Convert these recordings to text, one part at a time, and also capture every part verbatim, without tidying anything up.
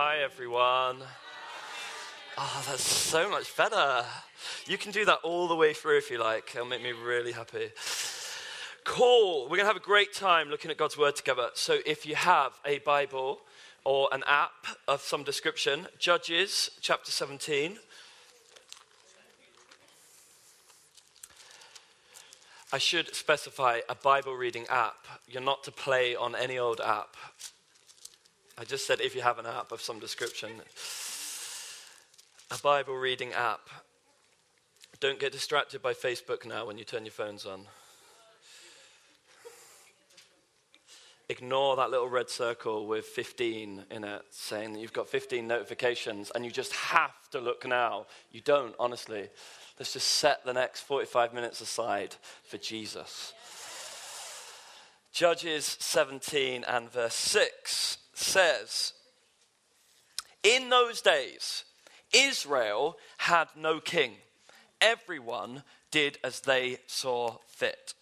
hi everyone. Oh, that's so much better. You can do that all the way through if you like. It'll make me really happy. Cool. We're going to have a great time looking at God's Word together. So if you have a Bible or an app of some description, Judges chapter seventeen. I should specify a Bible reading app. You're not to play on any old app. I just said if you have an app of some description. A Bible reading app. Don't get distracted by Facebook now when you turn your phones on. Ignore that little red circle with fifteen in it, saying that you've got fifteen notifications and you just have to look now. You don't, honestly. Let's just set the next forty-five minutes aside for Jesus. Judges seventeen and verse six says, "In those days, Israel had no king. Everyone did as they saw fit."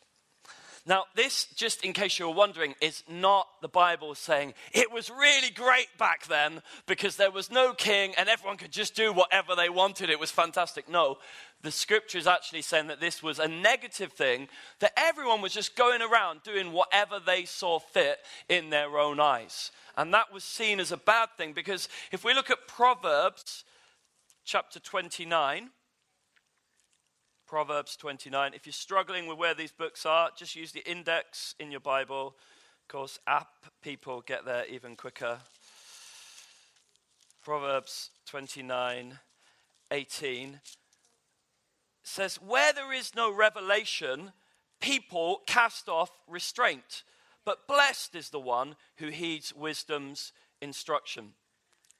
Now, this, just in case you were wondering, is not the Bible saying it was really great back then because there was no king and everyone could just do whatever they wanted. It was fantastic. No, the scripture is actually saying that this was a negative thing, that everyone was just going around doing whatever they saw fit in their own eyes. And that was seen as a bad thing because if we look at Proverbs chapter twenty-nine, Proverbs twenty-nine. If you're struggling with where these books are, just use the index in your Bible. Of course, app people get there even quicker. Proverbs twenty-nine, eighteen says, "Where there is no revelation, people cast off restraint, but blessed is the one who heeds wisdom's instruction."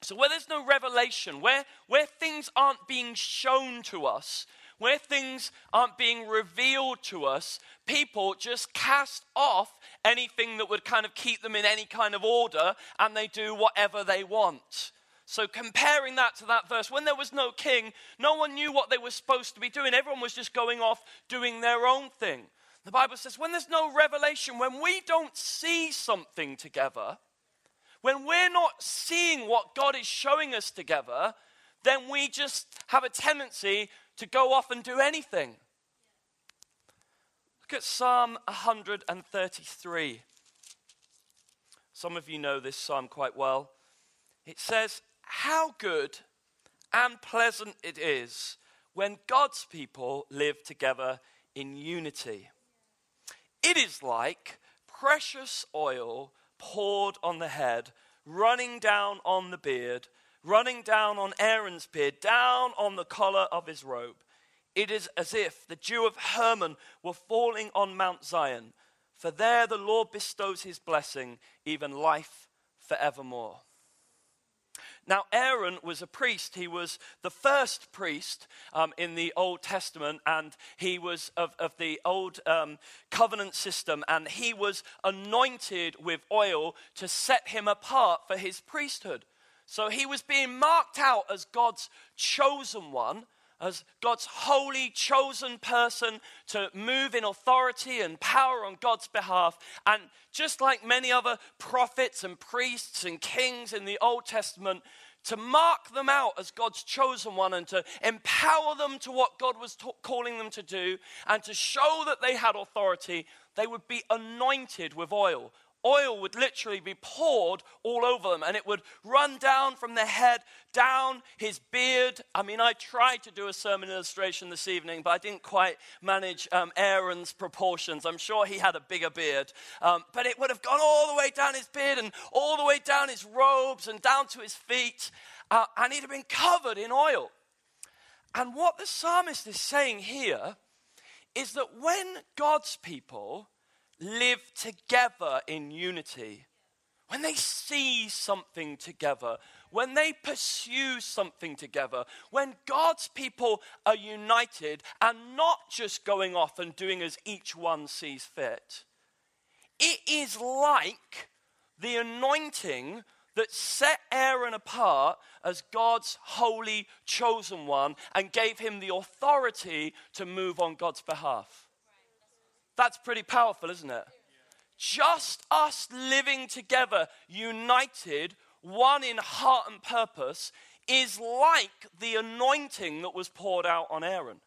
So where there's no revelation, where, where things aren't being shown to us, where things aren't being revealed to us, people just cast off anything that would kind of keep them in any kind of order, and they do whatever they want. So comparing that to that verse, when there was no king, no one knew what they were supposed to be doing. Everyone was just going off doing their own thing. The Bible says when there's no revelation, when we don't see something together, when we're not seeing what God is showing us together, then we just have a tendency to go off and do anything. Look at Psalm one thirty-three. Some of you know this psalm quite well. It says, "How good and pleasant it is when God's people live together in unity. It is like precious oil poured on the head, running down on the beard, running down on Aaron's beard, down on the collar of his robe. It is as if the dew of Hermon were falling on Mount Zion, for there the Lord bestows his blessing, even life forevermore." Now, Aaron was a priest. He was the first priest um, in the Old Testament, and he was of, of the old um, covenant system, and he was anointed with oil to set him apart for his priesthood. So he was being marked out as God's chosen one, as God's holy chosen person to move in authority and power on God's behalf. And just like many other prophets and priests and kings in the Old Testament, to mark them out as God's chosen one and to empower them to what God was ta- calling them to do and to show that they had authority, they would be anointed with oil. Oil would literally be poured all over them, and it would run down from the head, down his beard. I mean, I tried to do a sermon illustration this evening, but I didn't quite manage um, Aaron's proportions. I'm sure he had a bigger beard. Um, but it would have gone all the way down his beard and all the way down his robes and down to his feet, uh, and he'd have been covered in oil. And what the psalmist is saying here is that when God's people live together in unity, when they see something together, when they pursue something together, when God's people are united and not just going off and doing as each one sees fit, it is like the anointing that set Aaron apart as God's holy chosen one and gave him the authority to move on God's behalf. That's pretty powerful, isn't it? Yeah. Just us living together, united, one in heart and purpose, is like the anointing that was poured out on Aaron.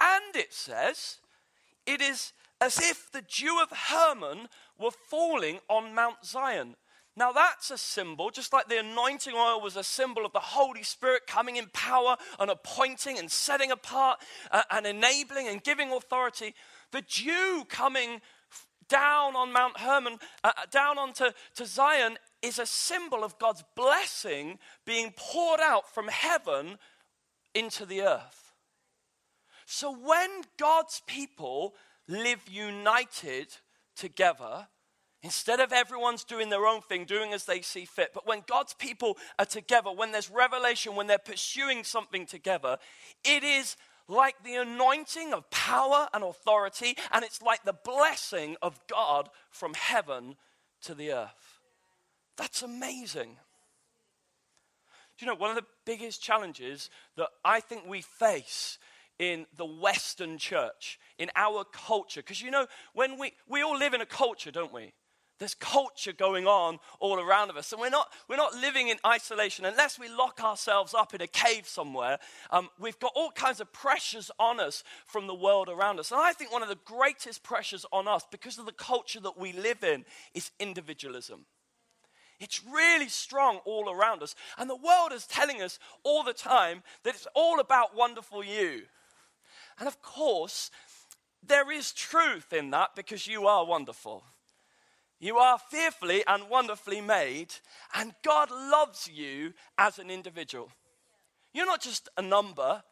And it says, it is as if the dew of Hermon were falling on Mount Zion. Now that's a symbol, just like the anointing oil was a symbol of the Holy Spirit coming in power and appointing and setting apart uh, and enabling and giving authority. The dew coming down on Mount Hermon, uh, down onto to Zion, is a symbol of God's blessing being poured out from heaven into the earth. So when God's people live united together, instead of everyone's doing their own thing, doing as they see fit, but when God's people are together, when there's revelation, when they're pursuing something together, it is like the anointing of power and authority, and it's like the blessing of God from heaven to the earth. That's amazing. Do you know, one of the biggest challenges that I think we face in the Western church, in our culture, because you know, when we, we all live in a culture, don't we? There's culture going on all around of us. And we're not, we're not living in isolation. Unless we lock ourselves up in a cave somewhere, um, we've got all kinds of pressures on us from the world around us. And I think one of the greatest pressures on us, because of the culture that we live in, is individualism. It's really strong all around us. And the world is telling us all the time that it's all about wonderful you. And of course, there is truth in that, because you are wonderful. You are fearfully and wonderfully made, and God loves you as an individual. You're not just a number,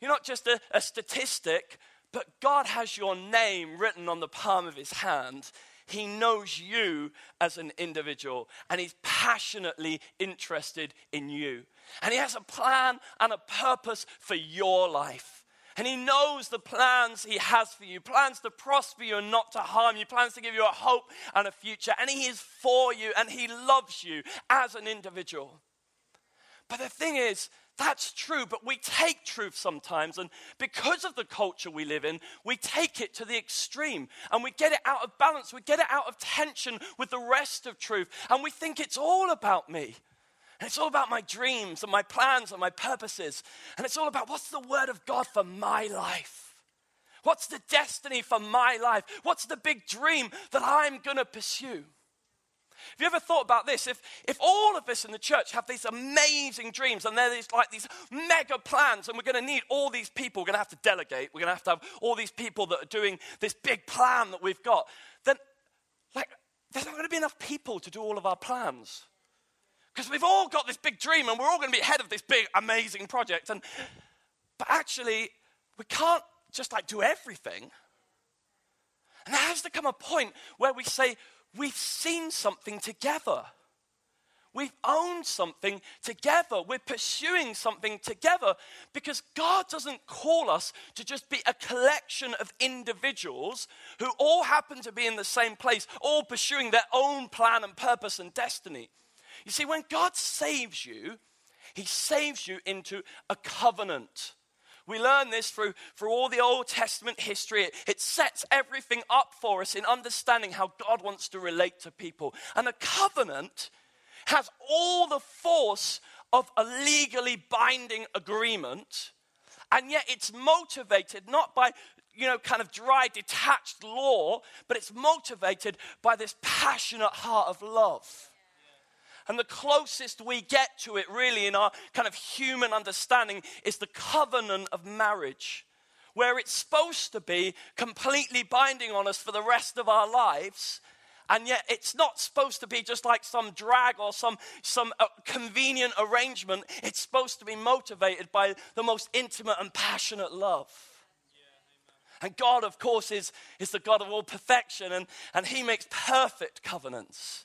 you're not just a, a statistic, but God has your name written on the palm of his hand. He knows you as an individual, and he's passionately interested in you. And he has a plan and a purpose for your life. And he knows the plans he has for you, plans to prosper you and not to harm you, plans to give you a hope and a future. And he is for you, and he loves you as an individual. But the thing is, that's true, but we take truth sometimes. And because of the culture we live in, we take it to the extreme. And we get it out of balance. We get it out of tension with the rest of truth. And we think it's all about me. And it's all about my dreams and my plans and my purposes. And it's all about, what's the word of God for my life? What's the destiny for my life? What's the big dream that I'm going to pursue? Have you ever thought about this? If if all of us in the church have these amazing dreams, and they're these, like these mega plans, and we're going to need all these people, we're going to have to delegate, we're going to have to have all these people that are doing this big plan that we've got, then like there's not going to be enough people to do all of our plans. Because we've all got this big dream, and we're all going to be ahead of this big, amazing project. And but actually, we can't just like do everything. And there has to come a point where we say, we've seen something together. We've owned something together. We're pursuing something together. Because God doesn't call us to just be a collection of individuals who all happen to be in the same place, all pursuing their own plan and purpose and destiny. You see, when God saves you, he saves you into a covenant. We learn this through, through all the Old Testament history. It, it sets everything up for us in understanding how God wants to relate to people. And a covenant has all the force of a legally binding agreement, and yet it's motivated not by, you know, kind of dry, detached law, but it's motivated by this passionate heart of love. And the closest we get to it really in our kind of human understanding is the covenant of marriage, where it's supposed to be completely binding on us for the rest of our lives, and yet it's not supposed to be just like some drag or some, some uh, convenient arrangement. It's supposed to be motivated by the most intimate and passionate love. Yeah, and God, of course, is, is the God of all perfection, and, and he makes perfect covenants.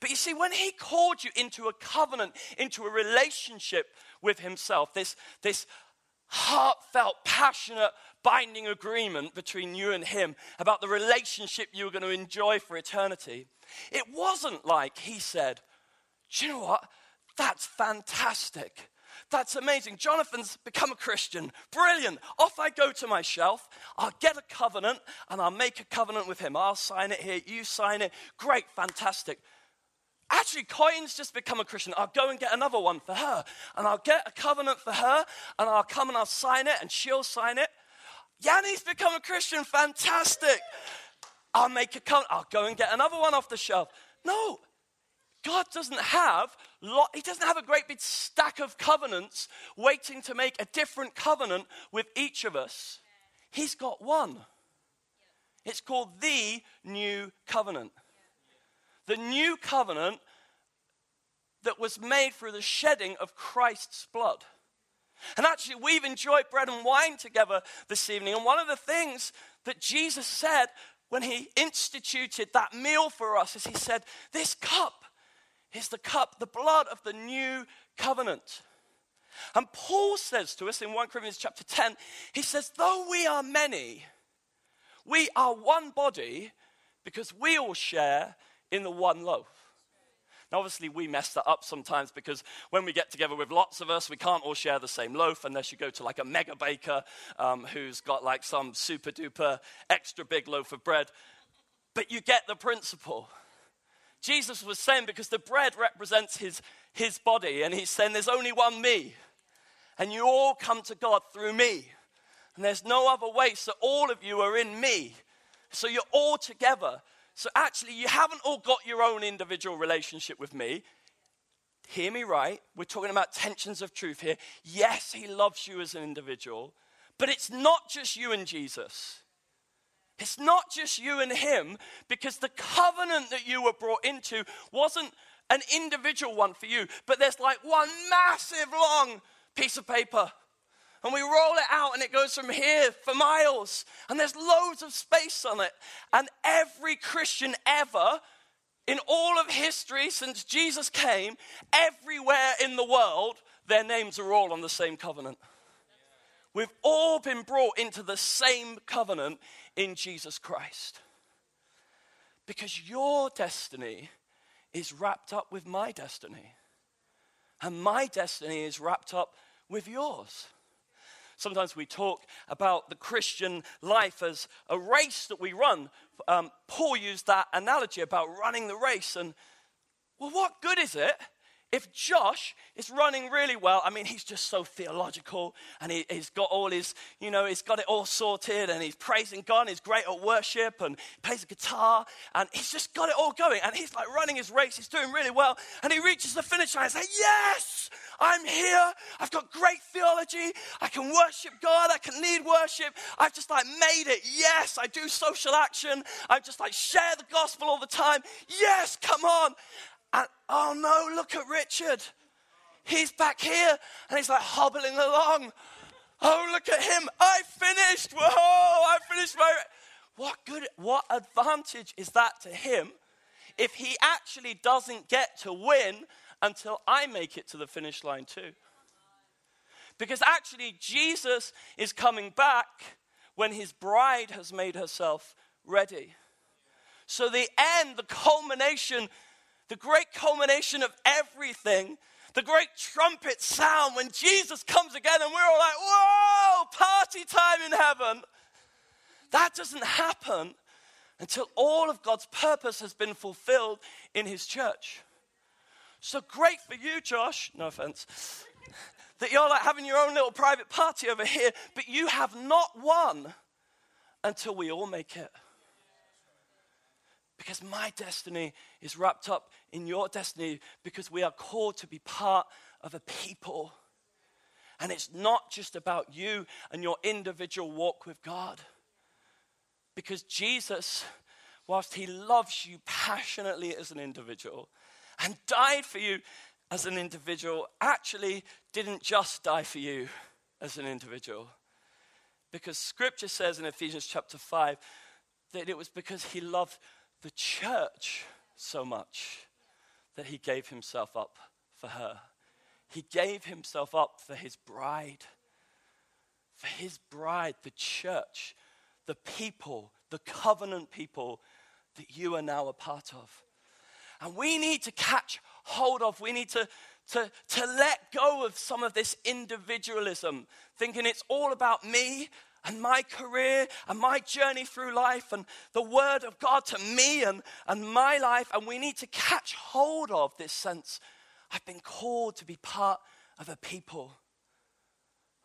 But you see, when he called you into a covenant, into a relationship with himself, this, this heartfelt, passionate, binding agreement between you and him about the relationship you were going to enjoy for eternity, it wasn't like he said, do you know what? That's fantastic. That's amazing. Jonathan's become a Christian. Brilliant. Off I go to my shelf. I'll get a covenant and I'll make a covenant with him. I'll sign it here. You sign it. Great. Fantastic. Actually, Coyne's just become a Christian. I'll go and get another one for her. And I'll get a covenant for her. And I'll come and I'll sign it. And she'll sign it. Yanni's become a Christian. Fantastic. I'll make a covenant. I'll go and get another one off the shelf. No. God doesn't have, lot, he doesn't have a great big stack of covenants waiting to make a different covenant with each of us. He's got one. It's called the New Covenant. The New Covenant that was made through the shedding of Christ's blood. And actually, we've enjoyed bread and wine together this evening. And one of the things that Jesus said when he instituted that meal for us is he said, this cup is the cup, the blood of the New Covenant. And Paul says to us in First Corinthians chapter ten, he says, though we are many, we are one body because we all share in the one loaf. Now, obviously, we mess that up sometimes because when we get together with lots of us, we can't all share the same loaf unless you go to like a mega baker um, who's got like some super duper extra big loaf of bread. But you get the principle. Jesus was saying, because the bread represents his, his body, and he's saying, there's only one me, and you all come to God through me, and there's no other way, so all of you are in me, so you're all together. So actually, you haven't all got your own individual relationship with me. Hear me right, we're talking about tensions of truth here. Yes, he loves you as an individual, but it's not just you and Jesus. It's not just you and him, because the covenant that you were brought into wasn't an individual one for you, but there's like one massive long piece of paper. And we roll it out and it goes from here for miles. And there's loads of space on it. And every Christian ever, in all of history since Jesus came, everywhere in the world, their names are all on the same covenant. We've all been brought into the same covenant in Jesus Christ. Because your destiny is wrapped up with my destiny. And my destiny is wrapped up with yours. Sometimes we talk about the Christian life as a race that we run. Um, Paul used that analogy about running the race. And, well, what good is it? If Josh is running really well, I mean, he's just so theological, and he, he's got all his, you know, he's got it all sorted, and he's praising God, and he's great at worship, and he plays the guitar, and he's just got it all going, and he's like running his race, he's doing really well, and he reaches the finish line and says, yes, I'm here, I've got great theology, I can worship God, I can lead worship, I've just like made it, yes, I do social action, I just like share the gospel all the time, yes, come on. And, oh no, look at Richard. He's back here and he's like hobbling along. Oh, look at him. I finished. Whoa, I finished my... What good, what advantage is that to him if he actually doesn't get to win until I make it to the finish line too? Because actually Jesus is coming back when his bride has made herself ready. So the end, the culmination... The great culmination of everything, the great trumpet sound when Jesus comes again and we're all like, whoa, party time in heaven. That doesn't happen until all of God's purpose has been fulfilled in his church. So great for you, Josh, no offense, that you're like having your own little private party over here, but you have not won until we all make it. Because my destiny is wrapped up in your destiny, because we are called to be part of a people. And it's not just about you and your individual walk with God. Because Jesus, whilst he loves you passionately as an individual and died for you as an individual, actually didn't just die for you as an individual. Because scripture says in Ephesians chapter five that it was because he loved the church so much that he gave himself up for her. He gave himself up for his bride. For his bride, the church, the people, the covenant people that you are now a part of. And we need to catch hold of, we need to, to, to let go of some of this individualism, thinking it's all about me and my career and my journey through life and the word of God to me and, and my life. And we need to catch hold of this sense. I've been called to be part of a people.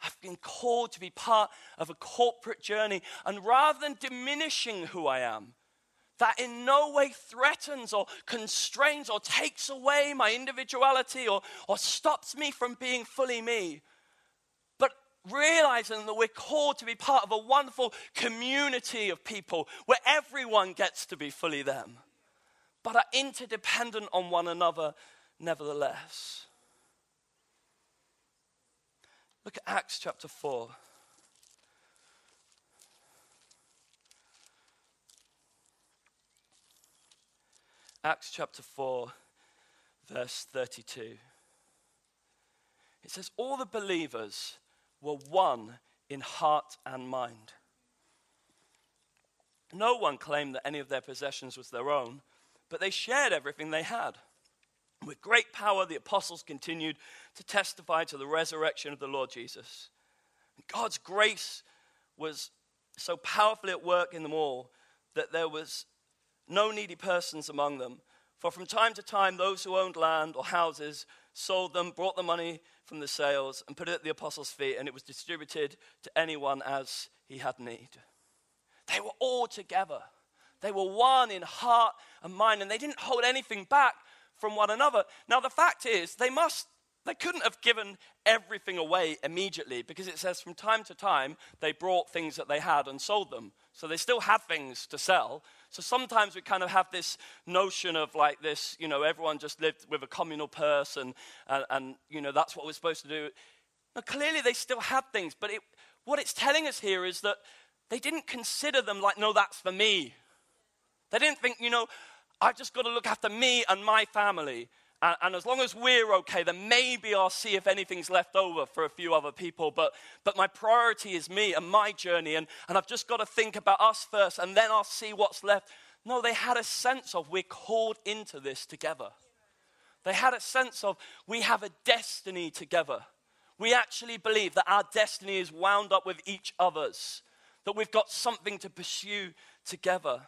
I've been called to be part of a corporate journey. And rather than diminishing who I am, that in no way threatens or constrains or takes away my individuality or, or stops me from being fully me, but realizing that we're called to be part of a wonderful community of people where everyone gets to be fully them, but are interdependent on one another nevertheless. Look at Acts chapter four. Acts chapter four, verse thirty-two. It says, all the believers were one in heart and mind. No one claimed that any of their possessions was their own, but they shared everything they had. With great power, the apostles continued to testify to the resurrection of the Lord Jesus. God's grace was so powerfully at work in them all that there was no needy persons among them. For from time to time, those who owned land or houses sold them, brought the money from the sales, and put it at the apostles' feet, and it was distributed to anyone as he had need. They were all together. They were one in heart and mind, and they didn't hold anything back from one another. Now the fact is, they must, they couldn't have given everything away immediately, because it says from time to time they brought things that they had and sold them. So they still had things to sell. So sometimes we kind of have this notion of like this, you know, everyone just lived with a communal purse and, and, and you know, that's what we're supposed to do. Now clearly they still had things, but it, what it's telling us here is that they didn't consider them like, no, that's for me. They didn't think, you know, I've just got to look after me and my family. And, and as long as we're okay, then maybe I'll see if anything's left over for a few other people. But but my priority is me and my journey. And, and I've just got to think about us first, and then I'll see what's left. No, they had a sense of we're called into this together. They had a sense of we have a destiny together. We actually believe that our destiny is wound up with each other's, that we've got something to pursue together.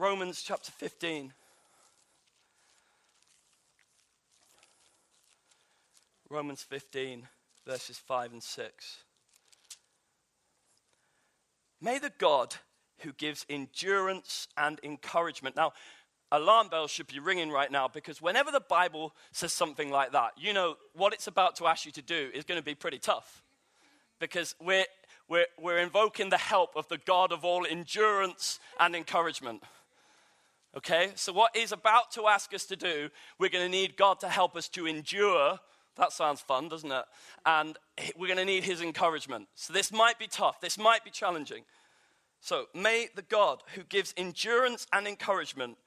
Romans chapter fifteen. Romans fifteen, verses five and six. May the God who gives endurance and encouragement. Now, alarm bells should be ringing right now, because whenever the Bible says something like that, you know, what it's about to ask you to do is going to be pretty tough, because we're, we're, we're invoking the help of the God of all endurance and encouragement. Okay, so what is about to ask us to do, we're going to need God to help us to endure. That sounds fun, doesn't it? And we're going to need his encouragement. So this might be tough. This might be challenging. So may the God who gives endurance and encouragement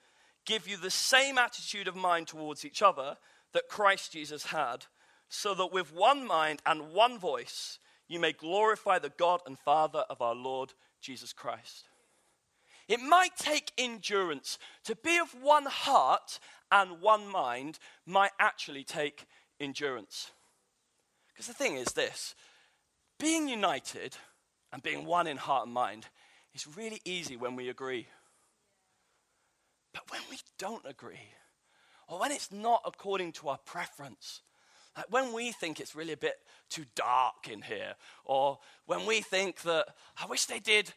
give you the same attitude of mind towards each other that Christ Jesus had, so that with one mind and one voice, you may glorify the God and Father of our Lord Jesus Christ. It might take endurance. To be of one heart and one mind might actually take endurance. Because the thing is this, being united and being one in heart and mind is really easy when we agree. But when we don't agree, or when it's not according to our preference, like when we think it's really a bit too dark in here, or when we think that I wish they did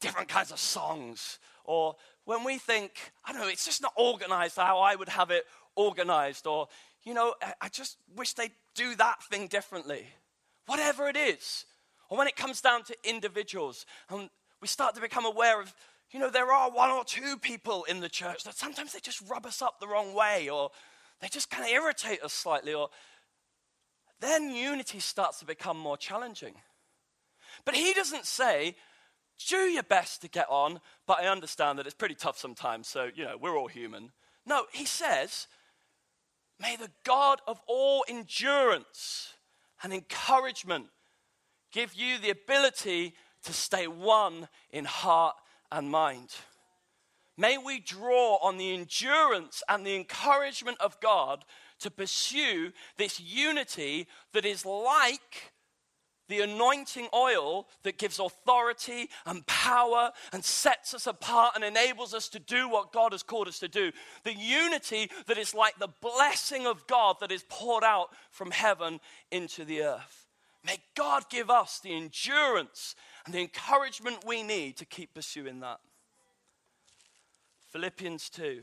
different kinds of songs, or when we think, I don't know, it's just not organized how I would have it organized, or you know, I just wish they'd do that thing differently. Whatever it is. Or when it comes down to individuals, and we start to become aware of, you know, there are one or two people in the church that sometimes they just rub us up the wrong way, or they just kind of irritate us slightly, or then unity starts to become more challenging. But he doesn't say, do your best to get on, but I understand that it's pretty tough sometimes, so, you know, we're all human. No, he says, may the God of all endurance and encouragement give you the ability to stay one in heart and mind. May we draw on the endurance and the encouragement of God to pursue this unity that is like the anointing oil that gives authority and power and sets us apart and enables us to do what God has called us to do. The unity that is like the blessing of God that is poured out from heaven into the earth. May God give us the endurance and the encouragement we need to keep pursuing that. Philippians two.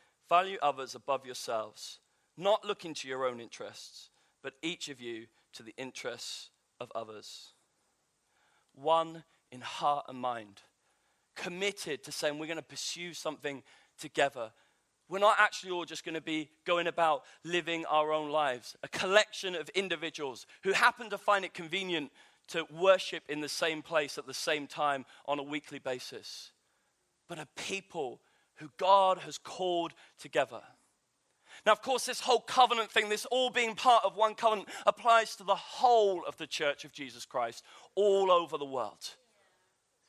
value others above yourselves, not looking to your own interests, but each of you to the interests of others. One in heart and mind, committed to saying we're going to pursue something together. We're not actually all just going to be going about living our own lives. A collection of individuals who happen to find it convenient to worship in the same place at the same time on a weekly basis. But a people who God has called together. Now, of course, this whole covenant thing, this all being part of one covenant, applies to the whole of the church of Jesus Christ all over the world.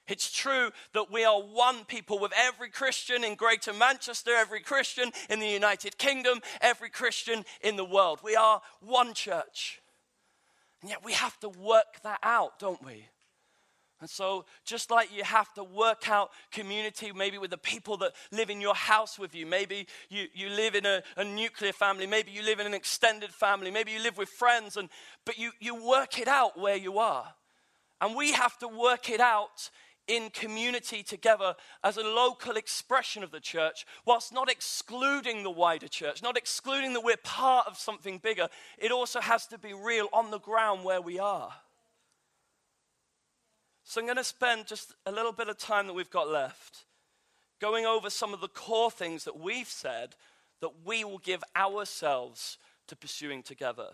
It's true that we are one people with every Christian in Greater Manchester, every Christian in the United Kingdom, every Christian in the world. We are one church. And yet we have to work that out, don't we? And so just like you have to work out community, maybe with the people that live in your house with you, maybe you, you live in a, a nuclear family, maybe you live in an extended family, maybe you live with friends, and but you, you work it out where you are. And we have to work it out in community together as a local expression of the church, whilst not excluding the wider church, not excluding that we're part of something bigger. It also has to be real on the ground where we are. So I'm going to spend just a little bit of time that we've got left going over some of the core things that we've said that we will give ourselves to pursuing together.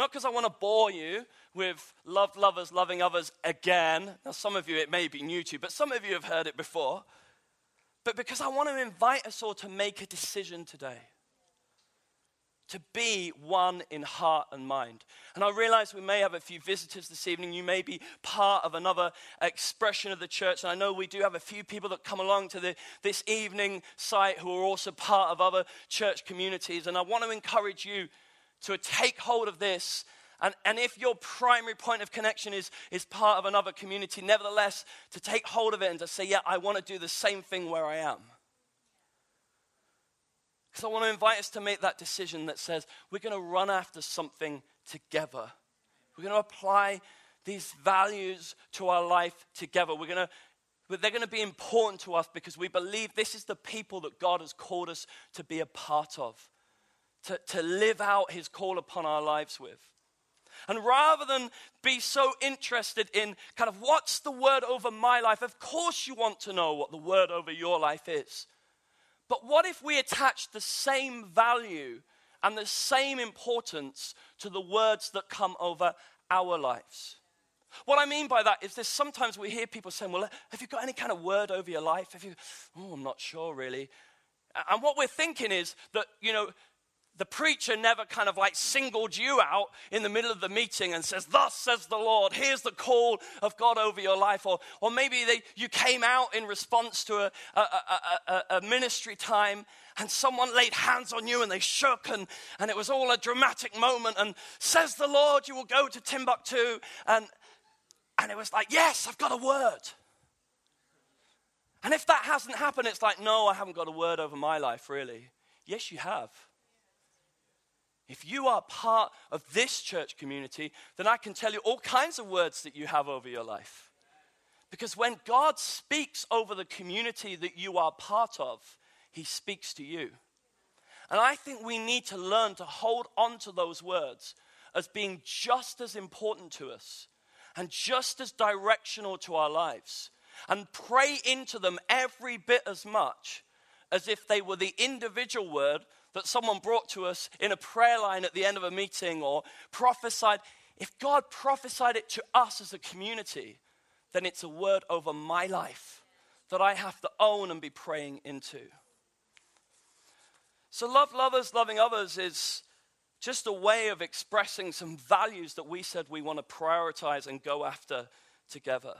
Not because I want to bore you with loved lovers loving others again. Now, some of you, it may be new to you, but some of you have heard it before. But because I want to invite us all to make a decision today. To be one in heart and mind. And I realize we may have a few visitors this evening. You may be part of another expression of the church. And I know we do have a few people that come along to the, this evening site who are also part of other church communities. And I want to encourage you to take hold of this. And, and if your primary point of connection is, is part of another community, nevertheless, to take hold of it and to say, yeah, I want to do the same thing where I am. Because I want to invite us to make that decision that says we're going to run after something together. We're going to apply these values to our life together. We're going to, they're going to be important to us because we believe this is the people that God has called us to be a part of, to, to live out his call upon our lives with. And rather than be so interested in kind of what's the word over my life, of course you want to know what the word over your life is. But what if we attach the same value and the same importance to the words that come over our lives? What I mean by that is this: sometimes we hear people saying, well, have you got any kind of word over your life? Have you? Oh, I'm not sure really. And what we're thinking is that, you know, the preacher never kind of like singled you out in the middle of the meeting and says, thus says the Lord, here's the call of God over your life. Or or maybe they, you came out in response to a, a, a, a, a ministry time and someone laid hands on you and they shook and, and it was all a dramatic moment and says the Lord, you will go to Timbuktu. And, and it was like, yes, I've got a word. And if that hasn't happened, it's like, no, I haven't got a word over my life really. Yes, you have. If you are part of this church community, then I can tell you all kinds of words that you have over your life. Because when God speaks over the community that you are part of, he speaks to you. And I think we need to learn to hold on to those words as being just as important to us and just as directional to our lives and pray into them every bit as much as if they were the individual word that someone brought to us in a prayer line at the end of a meeting or prophesied. If God prophesied it to us as a community, then it's a word over my life that I have to own and be praying into. So love lovers, loving others is just a way of expressing some values that we said we want to prioritize and go after together.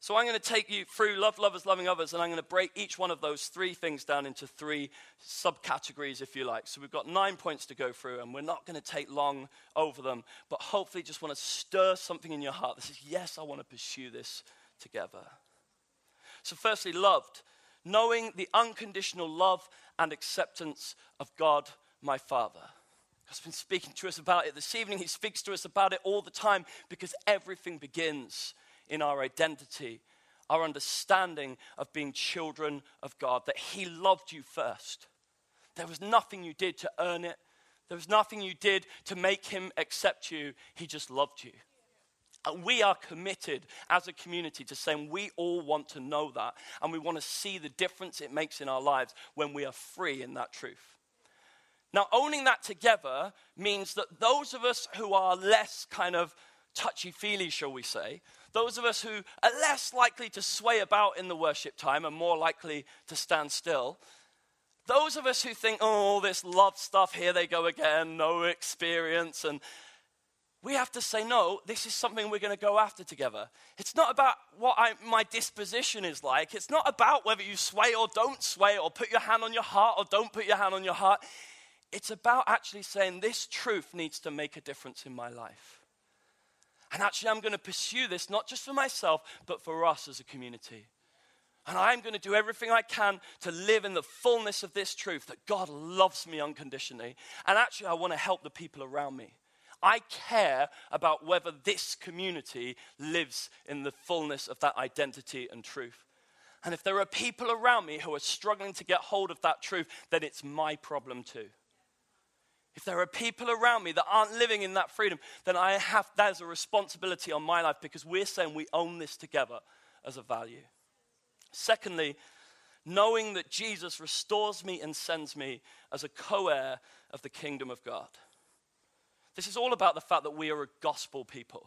So I'm going to take you through love lovers, loving others, and I'm going to break each one of those three things down into three subcategories, if you like. So we've got nine points to go through, and we're not going to take long over them, but hopefully just want to stir something in your heart that says, yes, I want to pursue this together. So firstly, loved, knowing the unconditional love and acceptance of God, my Father. God's been speaking to us about it this evening. He speaks to us about it all the time, because everything begins in our identity, our understanding of being children of God, that he loved you first. There was nothing you did to earn it. There was nothing you did to make him accept you. He just loved you. And we are committed as a community to saying we all want to know that, and we want to see the difference it makes in our lives when we are free in that truth. Now, owning that together means that those of us who are less kind of touchy-feely, shall we say, those of us who are less likely to sway about in the worship time and more likely to stand still, those of us who think, oh, this love stuff, here they go again, no experience, and we have to say, no, this is something we're going to go after together. It's not about what I, my disposition is like. It's not about whether you sway or don't sway or put your hand on your heart or don't put your hand on your heart. It's about actually saying this truth needs to make a difference in my life. And actually, I'm going to pursue this, not just for myself, but for us as a community. And I'm going to do everything I can to live in the fullness of this truth, that God loves me unconditionally. And actually, I want to help the people around me. I care about whether this community lives in the fullness of that identity and truth. And if there are people around me who are struggling to get hold of that truth, then it's my problem too. If there are people around me that aren't living in that freedom, then I have, there's a responsibility on my life, because we're saying we own this together as a value. Secondly, knowing that Jesus restores me and sends me as a co-heir of the kingdom of God. This is all about the fact that we are a gospel people.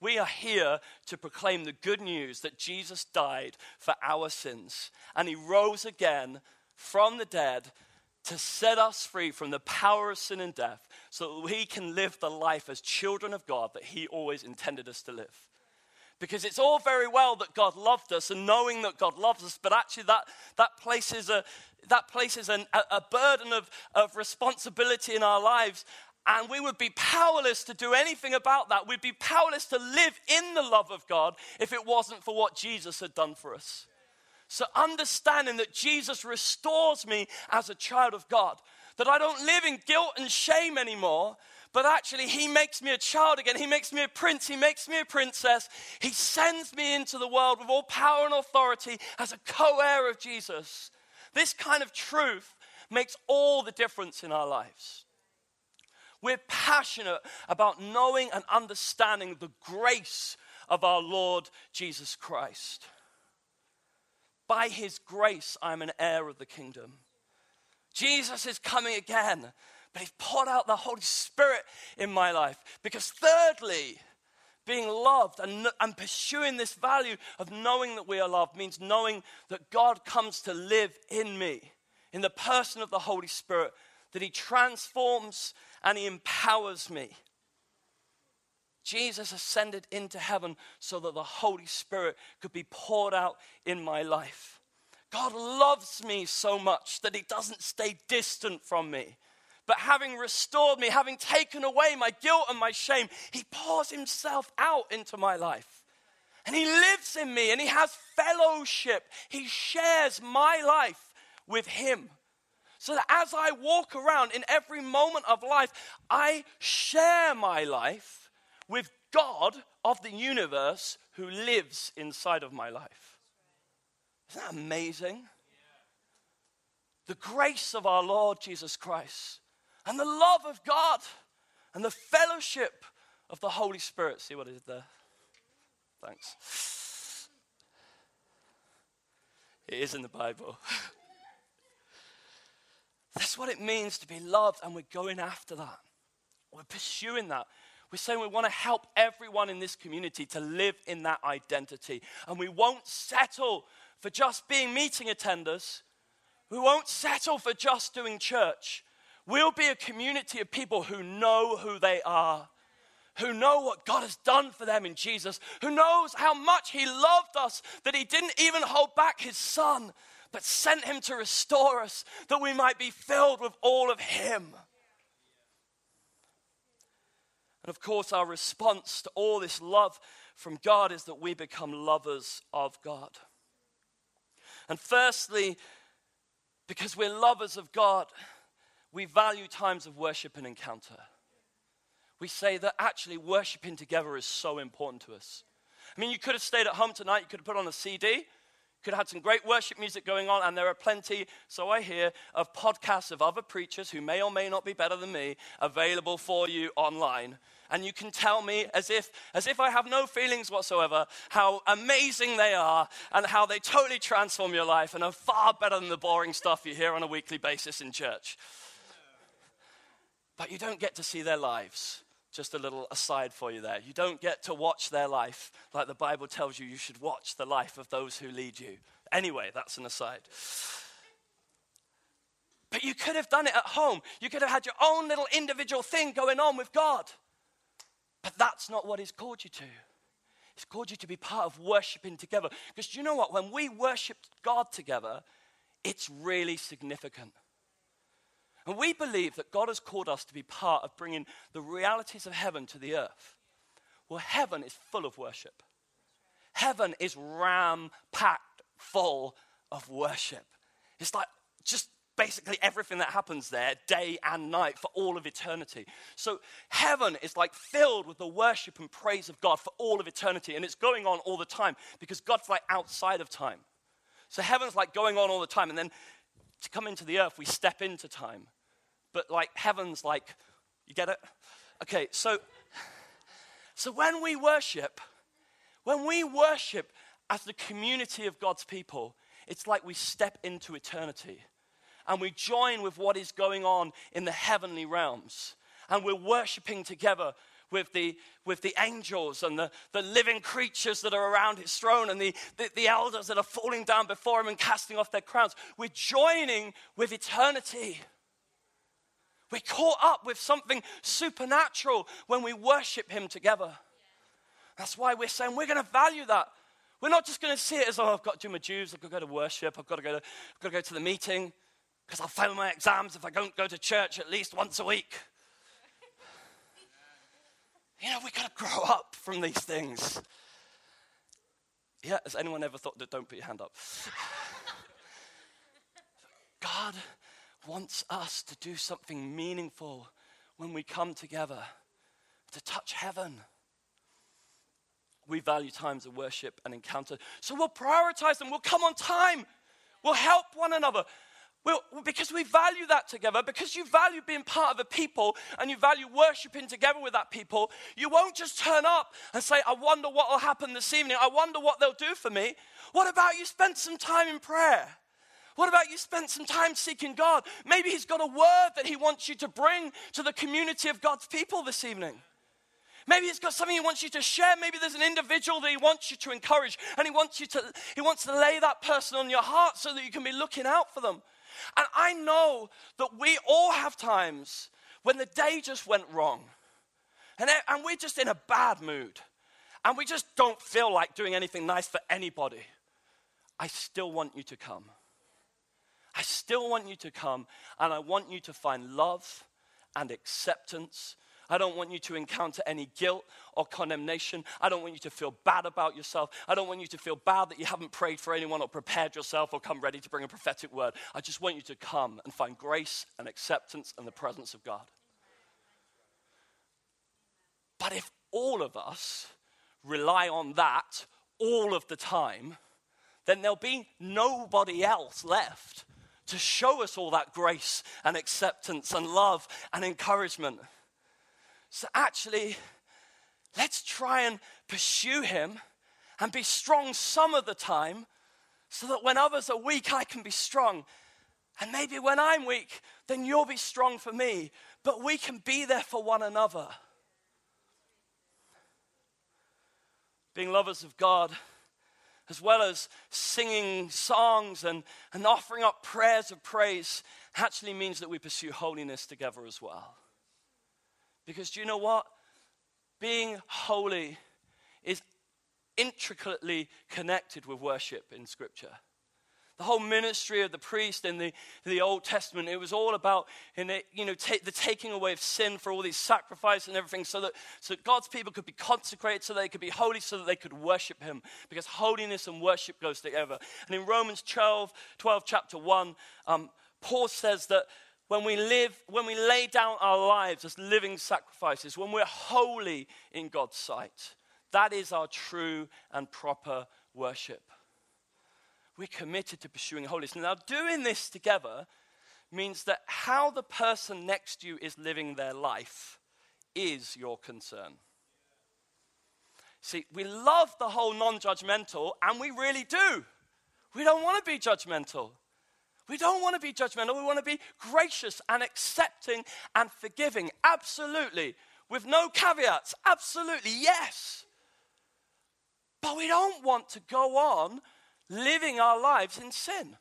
We are here to proclaim the good news that Jesus died for our sins, and he rose again from the dead to set us free from the power of sin and death, so that we can live the life as children of God that he always intended us to live. Because it's all very well that God loved us and knowing that God loves us, but actually that, that places a, that places an, a burden of, of responsibility in our lives, and we would be powerless to do anything about that. We'd be powerless to live in the love of God if it wasn't for what Jesus had done for us. So understanding that Jesus restores me as a child of God, that I don't live in guilt and shame anymore, but actually he makes me a child again. He makes me a prince. He makes me a princess. He sends me into the world with all power and authority as a co-heir of Jesus. This kind of truth makes all the difference in our lives. We're passionate about knowing and understanding the grace of our Lord Jesus Christ. By his grace, I'm an heir of the kingdom. Jesus is coming again, but he's poured out the Holy Spirit in my life. Because thirdly, being loved and, and pursuing this value of knowing that we are loved means knowing that God comes to live in me, in the person of the Holy Spirit, that he transforms and he empowers me. Jesus ascended into heaven so that the Holy Spirit could be poured out in my life. God loves me so much that he doesn't stay distant from me. But having restored me, having taken away my guilt and my shame, he pours himself out into my life. And he lives in me and he has fellowship. He shares my life with him. So that as I walk around in every moment of life, I share my life with God of the universe who lives inside of my life. Isn't that amazing? Yeah. The grace of our Lord Jesus Christ and the love of God and the fellowship of the Holy Spirit. See what I did there? Thanks. It is in the Bible. That's what it means to be loved, and we're going after that. We're pursuing that. We're saying we want to help everyone in this community to live in that identity. And we won't settle for just being meeting attenders. We won't settle for just doing church. We'll be a community of people who know who they are, who know what God has done for them in Jesus, who knows how much he loved us, that he didn't even hold back his son, but sent him to restore us, that we might be filled with all of him. And of course, our response to all this love from God is that we become lovers of God. And firstly, because we're lovers of God, we value times of worship and encounter. We say that actually worshiping together is so important to us. I mean, you could have stayed at home tonight, you could have put on a C D, you could have had some great worship music going on, and there are plenty, so I hear, of podcasts of other preachers who may or may not be better than me available for you online. And you can tell me, as if, as if I have no feelings whatsoever, how amazing they are and how they totally transform your life and are far better than the boring stuff you hear on a weekly basis in church. But you don't get to see their lives. Just a little aside for you there. You don't get to watch their life like the Bible tells you you should watch the life of those who lead you. Anyway, that's an aside. But you could have done it at home. You could have had your own little individual thing going on with God. But that's not what he's called you to. He's called you to be part of worshiping together. Because you know what? When we worship God together, it's really significant. And we believe that God has called us to be part of bringing the realities of heaven to the earth. Well, heaven is full of worship. Heaven is ram-packed full of worship. It's like just basically everything that happens there, day and night, for all of eternity. So heaven is like filled with the worship and praise of God for all of eternity, and it's going on all the time because God's like outside of time. So heaven's like going on all the time, and then to come into the earth, we step into time. But like heaven's like, you get it? Okay, so, so when we worship, when we worship as the community of God's people, it's like we step into eternity. And we join with what is going on in the heavenly realms. And we're worshiping together with the with the angels and the, the living creatures that are around his throne and the, the, the elders that are falling down before him and casting off their crowns. We're joining with eternity. We're caught up with something supernatural when we worship him together. That's why we're saying we're going to value that. We're not just going to see it as, oh, I've got to do my dues, I've got to go to worship, I've got to go to, I've got to, go to the meeting. Because I'll fail my exams if I don't go to church at least once a week. You know, we've got to grow up from these things. Yeah, has anyone ever thought that? Don't put your hand up. God wants us to do something meaningful when we come together to touch heaven. We value times of worship and encounter. So we'll prioritize them. We'll come on time. We'll help one another. Well, because we value that together, because you value being part of a people and you value worshiping together with that people, you won't just turn up and say, I wonder what will happen this evening. I wonder what they'll do for me. What about you spend some time in prayer? What about you spend some time seeking God? Maybe he's got a word that he wants you to bring to the community of God's people this evening. Maybe he's got something he wants you to share. Maybe there's an individual that he wants you to encourage and he wants you to, he wants to lay that person on your heart so that you can be looking out for them. And I know that we all have times when the day just went wrong. And, and we're just in a bad mood. And we just don't feel like doing anything nice for anybody. I still want you to come. I still want you to come. And I want you to find love and acceptance. I don't want you to encounter any guilt or condemnation. I don't want you to feel bad about yourself. I don't want you to feel bad that you haven't prayed for anyone or prepared yourself or come ready to bring a prophetic word. I just want you to come and find grace and acceptance and the presence of God. But if all of us rely on that all of the time, then there'll be nobody else left to show us all that grace and acceptance and love and encouragement. So actually, let's try and pursue him and be strong some of the time so that when others are weak, I can be strong. And maybe when I'm weak, then you'll be strong for me. But we can be there for one another. Being lovers of God, as well as singing songs and, and offering up prayers of praise, actually means that we pursue holiness together as well. Because do you know what? Being holy is intricately connected with worship in Scripture. The whole ministry of the priest in the, the Old Testament, it was all about in it, you know, ta- the taking away of sin for all these sacrifices and everything so that, so that God's people could be consecrated, so they could be holy, so that they could worship him. Because holiness and worship goes together. And in Romans twelve, twelve chapter one, um, Paul says that when we live, when we lay down our lives as living sacrifices, when we're holy in God's sight, that is our true and proper worship. We're committed to pursuing holiness. Now, doing this together means that how the person next to you is living their life is your concern. See, we love the whole non-judgmental, and we really do. We don't want to be judgmental. We don't want to be judgmental. We want to be gracious and accepting and forgiving. Absolutely. With no caveats. Absolutely, yes. But we don't want to go on living our lives in sin.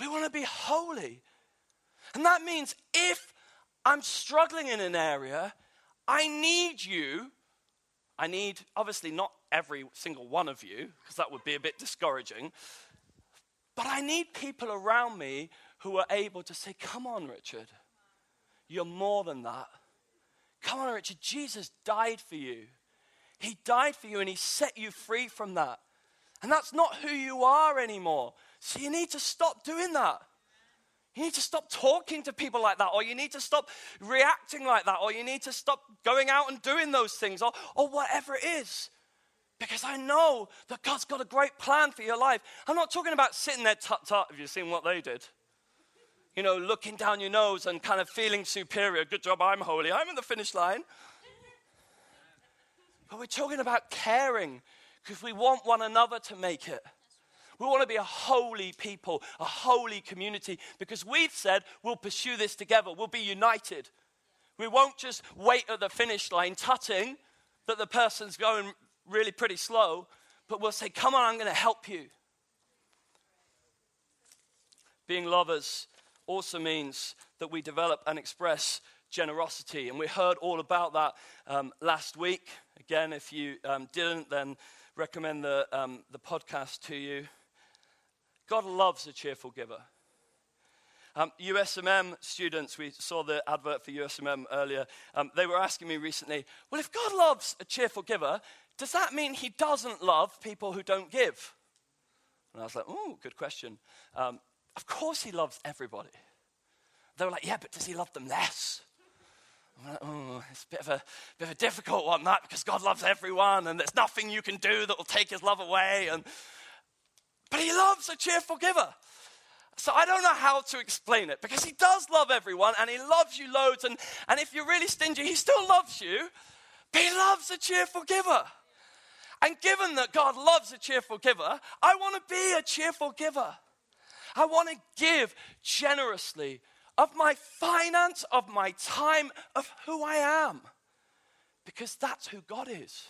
We want to be holy. And that means if I'm struggling in an area, I need you. I need, obviously, not every single one of you, because that would be a bit discouraging. But I need people around me who are able to say, come on, Richard. You're more than that. Come on, Richard. Jesus died for you. He died for you, and he set you free from that. And that's not who you are anymore. So you need to stop doing that. You need to stop talking to people like that, or you need to stop reacting like that, or you need to stop going out and doing those things, or, or whatever it is. Because I know that God's got a great plan for your life. I'm not talking about sitting there tut-tut, have you seen what they did? You know, looking down your nose and kind of feeling superior. Good job, I'm holy. I'm in the finish line. But we're talking about caring, because we want one another to make it. We want to be a holy people, a holy community, because we've said we'll pursue this together. We'll be united. We won't just wait at the finish line, tutting that the person's going really pretty slow, but we'll say, come on, I'm going to help you. Being lovers also means that we develop and express generosity, and we heard all about that um, last week. Again, if you um, didn't, then recommend the, um, the podcast to you. God loves a cheerful giver. Um, U S M M students, we saw the advert for U S M M earlier. Um, they were asking me recently, well, if God loves a cheerful giver, does that mean he doesn't love people who don't give? And I was like, oh, good question. Um, of course he loves everybody. They were like, yeah, but does he love them less? Like, oh, it's a bit of a bit of a difficult one, that, because God loves everyone, and there's nothing you can do that will take his love away. And but he loves a cheerful giver. So I don't know how to explain it, because he does love everyone, and he loves you loads, and, and if you're really stingy, he still loves you, but he loves a cheerful giver. And given that God loves a cheerful giver, I want to be a cheerful giver. I want to give generously of my finance, of my time, of who I am. Because that's who God is.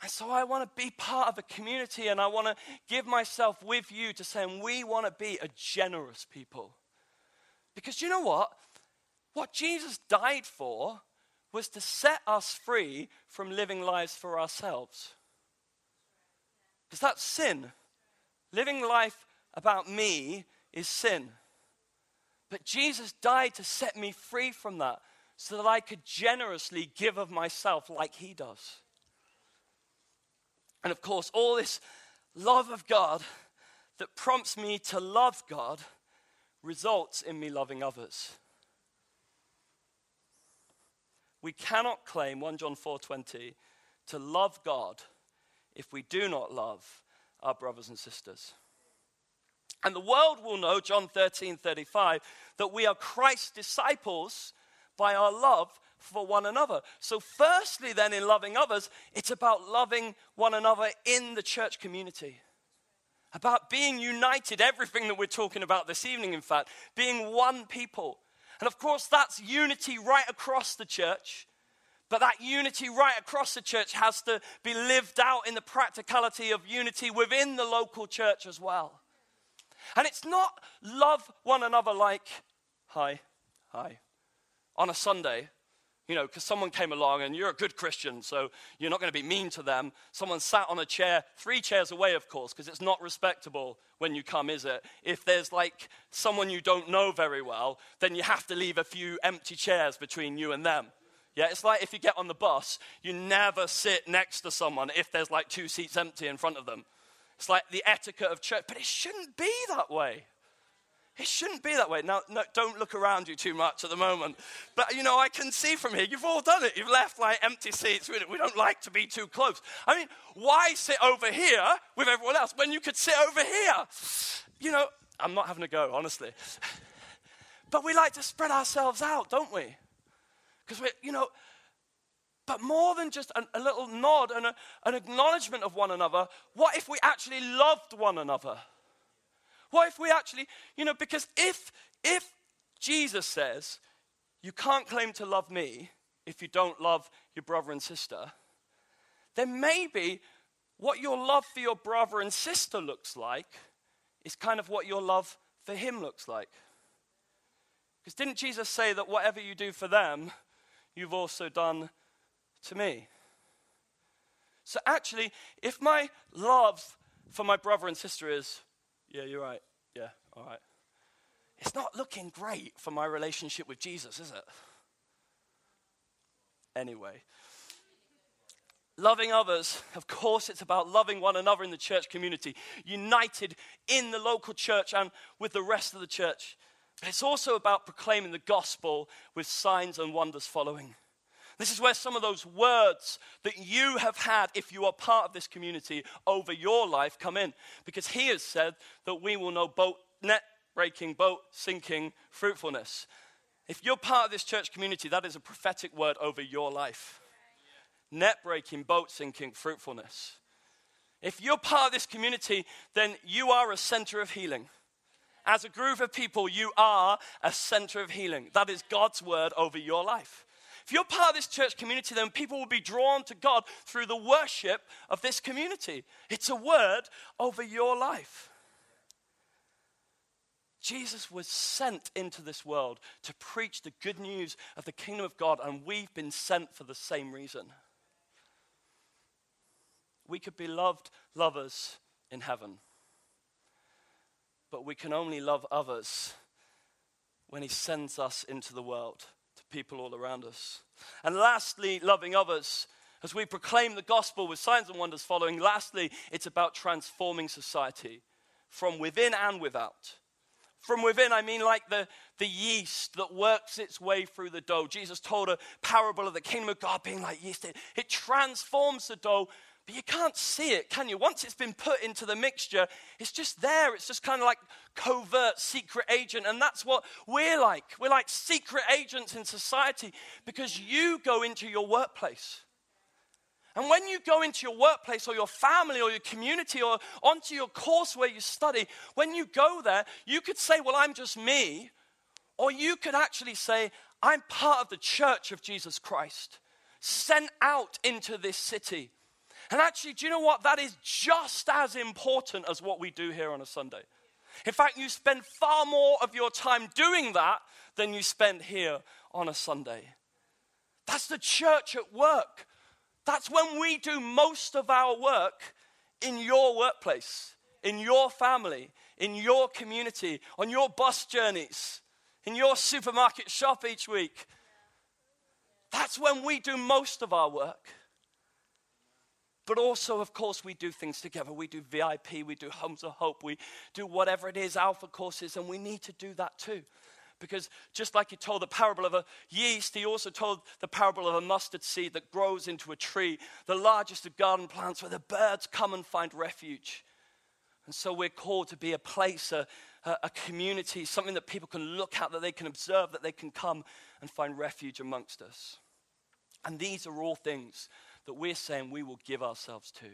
And so I want to be part of a community, and I want to give myself with you to saying we want to be a generous people. Because you know what? What Jesus died for was to set us free from living lives for ourselves. Because that's sin. Living life about me is sin. But Jesus died to set me free from that, so that I could generously give of myself like he does. And of course, all this love of God that prompts me to love God results in me loving others. We cannot claim, First John four twenty, to love God if we do not love our brothers and sisters. And the world will know, John thirteen thirty-five, that we are Christ's disciples by our love for one another. So firstly then, in loving others, it's about loving one another in the church community. About being united, everything that we're talking about this evening, in fact, being one people. And of course, that's unity right across the church. But that unity right across the church has to be lived out in the practicality of unity within the local church as well. And it's not love one another like, hi, hi, on a Sunday, you know, because someone came along and you're a good Christian, so you're not going to be mean to them. Someone sat on a chair, three chairs away, of course, because it's not respectable when you come, is it? If there's like someone you don't know very well, then you have to leave a few empty chairs between you and them. Yeah, it's like if you get on the bus, you never sit next to someone if there's like two seats empty in front of them. It's like the etiquette of church, but it shouldn't be that way. It shouldn't be that way. Now, no, don't look around you too much at the moment. But, you know, I can see from here, you've all done it. You've left like empty seats. We don't, we don't like to be too close. I mean, why sit over here with everyone else when you could sit over here? You know, I'm not having a go, honestly. But we like to spread ourselves out, don't we? Because we're, you know, but more than just an, a little nod and a, an acknowledgement of one another, what if we actually loved one another? What if we actually, you know, because if if Jesus says, you can't claim to love me if you don't love your brother and sister, then maybe what your love for your brother and sister looks like is kind of what your love for him looks like. Because didn't Jesus say that whatever you do for them, you've also done to me? So actually, if my love for my brother and sister is, yeah, you're right, yeah, all right, it's not looking great for my relationship with Jesus, is it? Anyway, loving others, of course, it's about loving one another in the church community, united in the local church and with the rest of the church. But it's also about proclaiming the gospel with signs and wonders following. This is where some of those words that you have had, if you are part of this community, over your life come in. Because he has said that we will know boat, net breaking, boat sinking, fruitfulness. If you're part of this church community, that is a prophetic word over your life. Net breaking, boat sinking, fruitfulness. If you're part of this community, then you are a center of healing. As a group of people, you are a center of healing. That is God's word over your life. If you're part of this church community, then people will be drawn to God through the worship of this community. It's a word over your life. Jesus was sent into this world to preach the good news of the kingdom of God, and we've been sent for the same reason. We could be loved lovers in heaven. But we can only love others when he sends us into the world, to people all around us. And lastly, loving others, as we proclaim the gospel with signs and wonders following, lastly, it's about transforming society from within and without. From within, I mean like the, the yeast that works its way through the dough. Jesus told a parable of the kingdom of God being like yeast. It, it transforms the dough. But you can't see it, can you? Once it's been put into the mixture, it's just there. It's just kind of like covert secret agent. And that's what we're like. We're like secret agents in society because you go into your workplace. And when you go into your workplace or your family or your community or onto your course where you study, when you go there, you could say, well, I'm just me. Or you could actually say, I'm part of the church of Jesus Christ, sent out into this city. And actually, do you know what? That is just as important as what we do here on a Sunday. In fact, you spend far more of your time doing that than you spend here on a Sunday. That's the church at work. That's when we do most of our work, in your workplace, in your family, in your community, on your bus journeys, in your supermarket shop each week. That's when we do most of our work. But also, of course, we do things together. We do V I P, we do Homes of Hope, we do whatever it is, Alpha courses, and we need to do that too. Because just like he told the parable of a yeast, he also told the parable of a mustard seed that grows into a tree, the largest of garden plants where the birds come and find refuge. And so we're called to be a place, a, a, a community, something that people can look at, that they can observe, that they can come and find refuge amongst us. And these are all things that we're saying we will give ourselves to.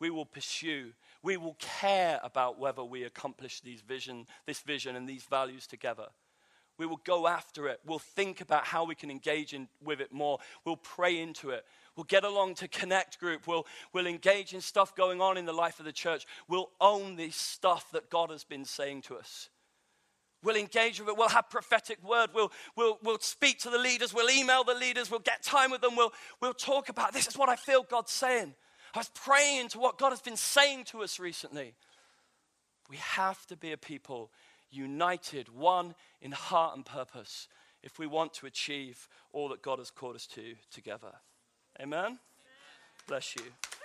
We will pursue. We will care about whether we accomplish these vision, this vision and these values together. We will go after it. We'll think about how we can engage in, with it more. We'll pray into it. We'll get along to Connect Group. We'll, we'll engage in stuff going on in the life of the church. We'll own this stuff that God has been saying to us. We'll engage with it. We'll have prophetic word. We'll, we'll, we'll speak to the leaders. We'll email the leaders. We'll get time with them. We'll, we'll talk about this is what I feel God's saying. I was praying to what God has been saying to us recently. We have to be a people united, one in heart and purpose, if we want to achieve all that God has called us to together. Amen? Amen. Bless you.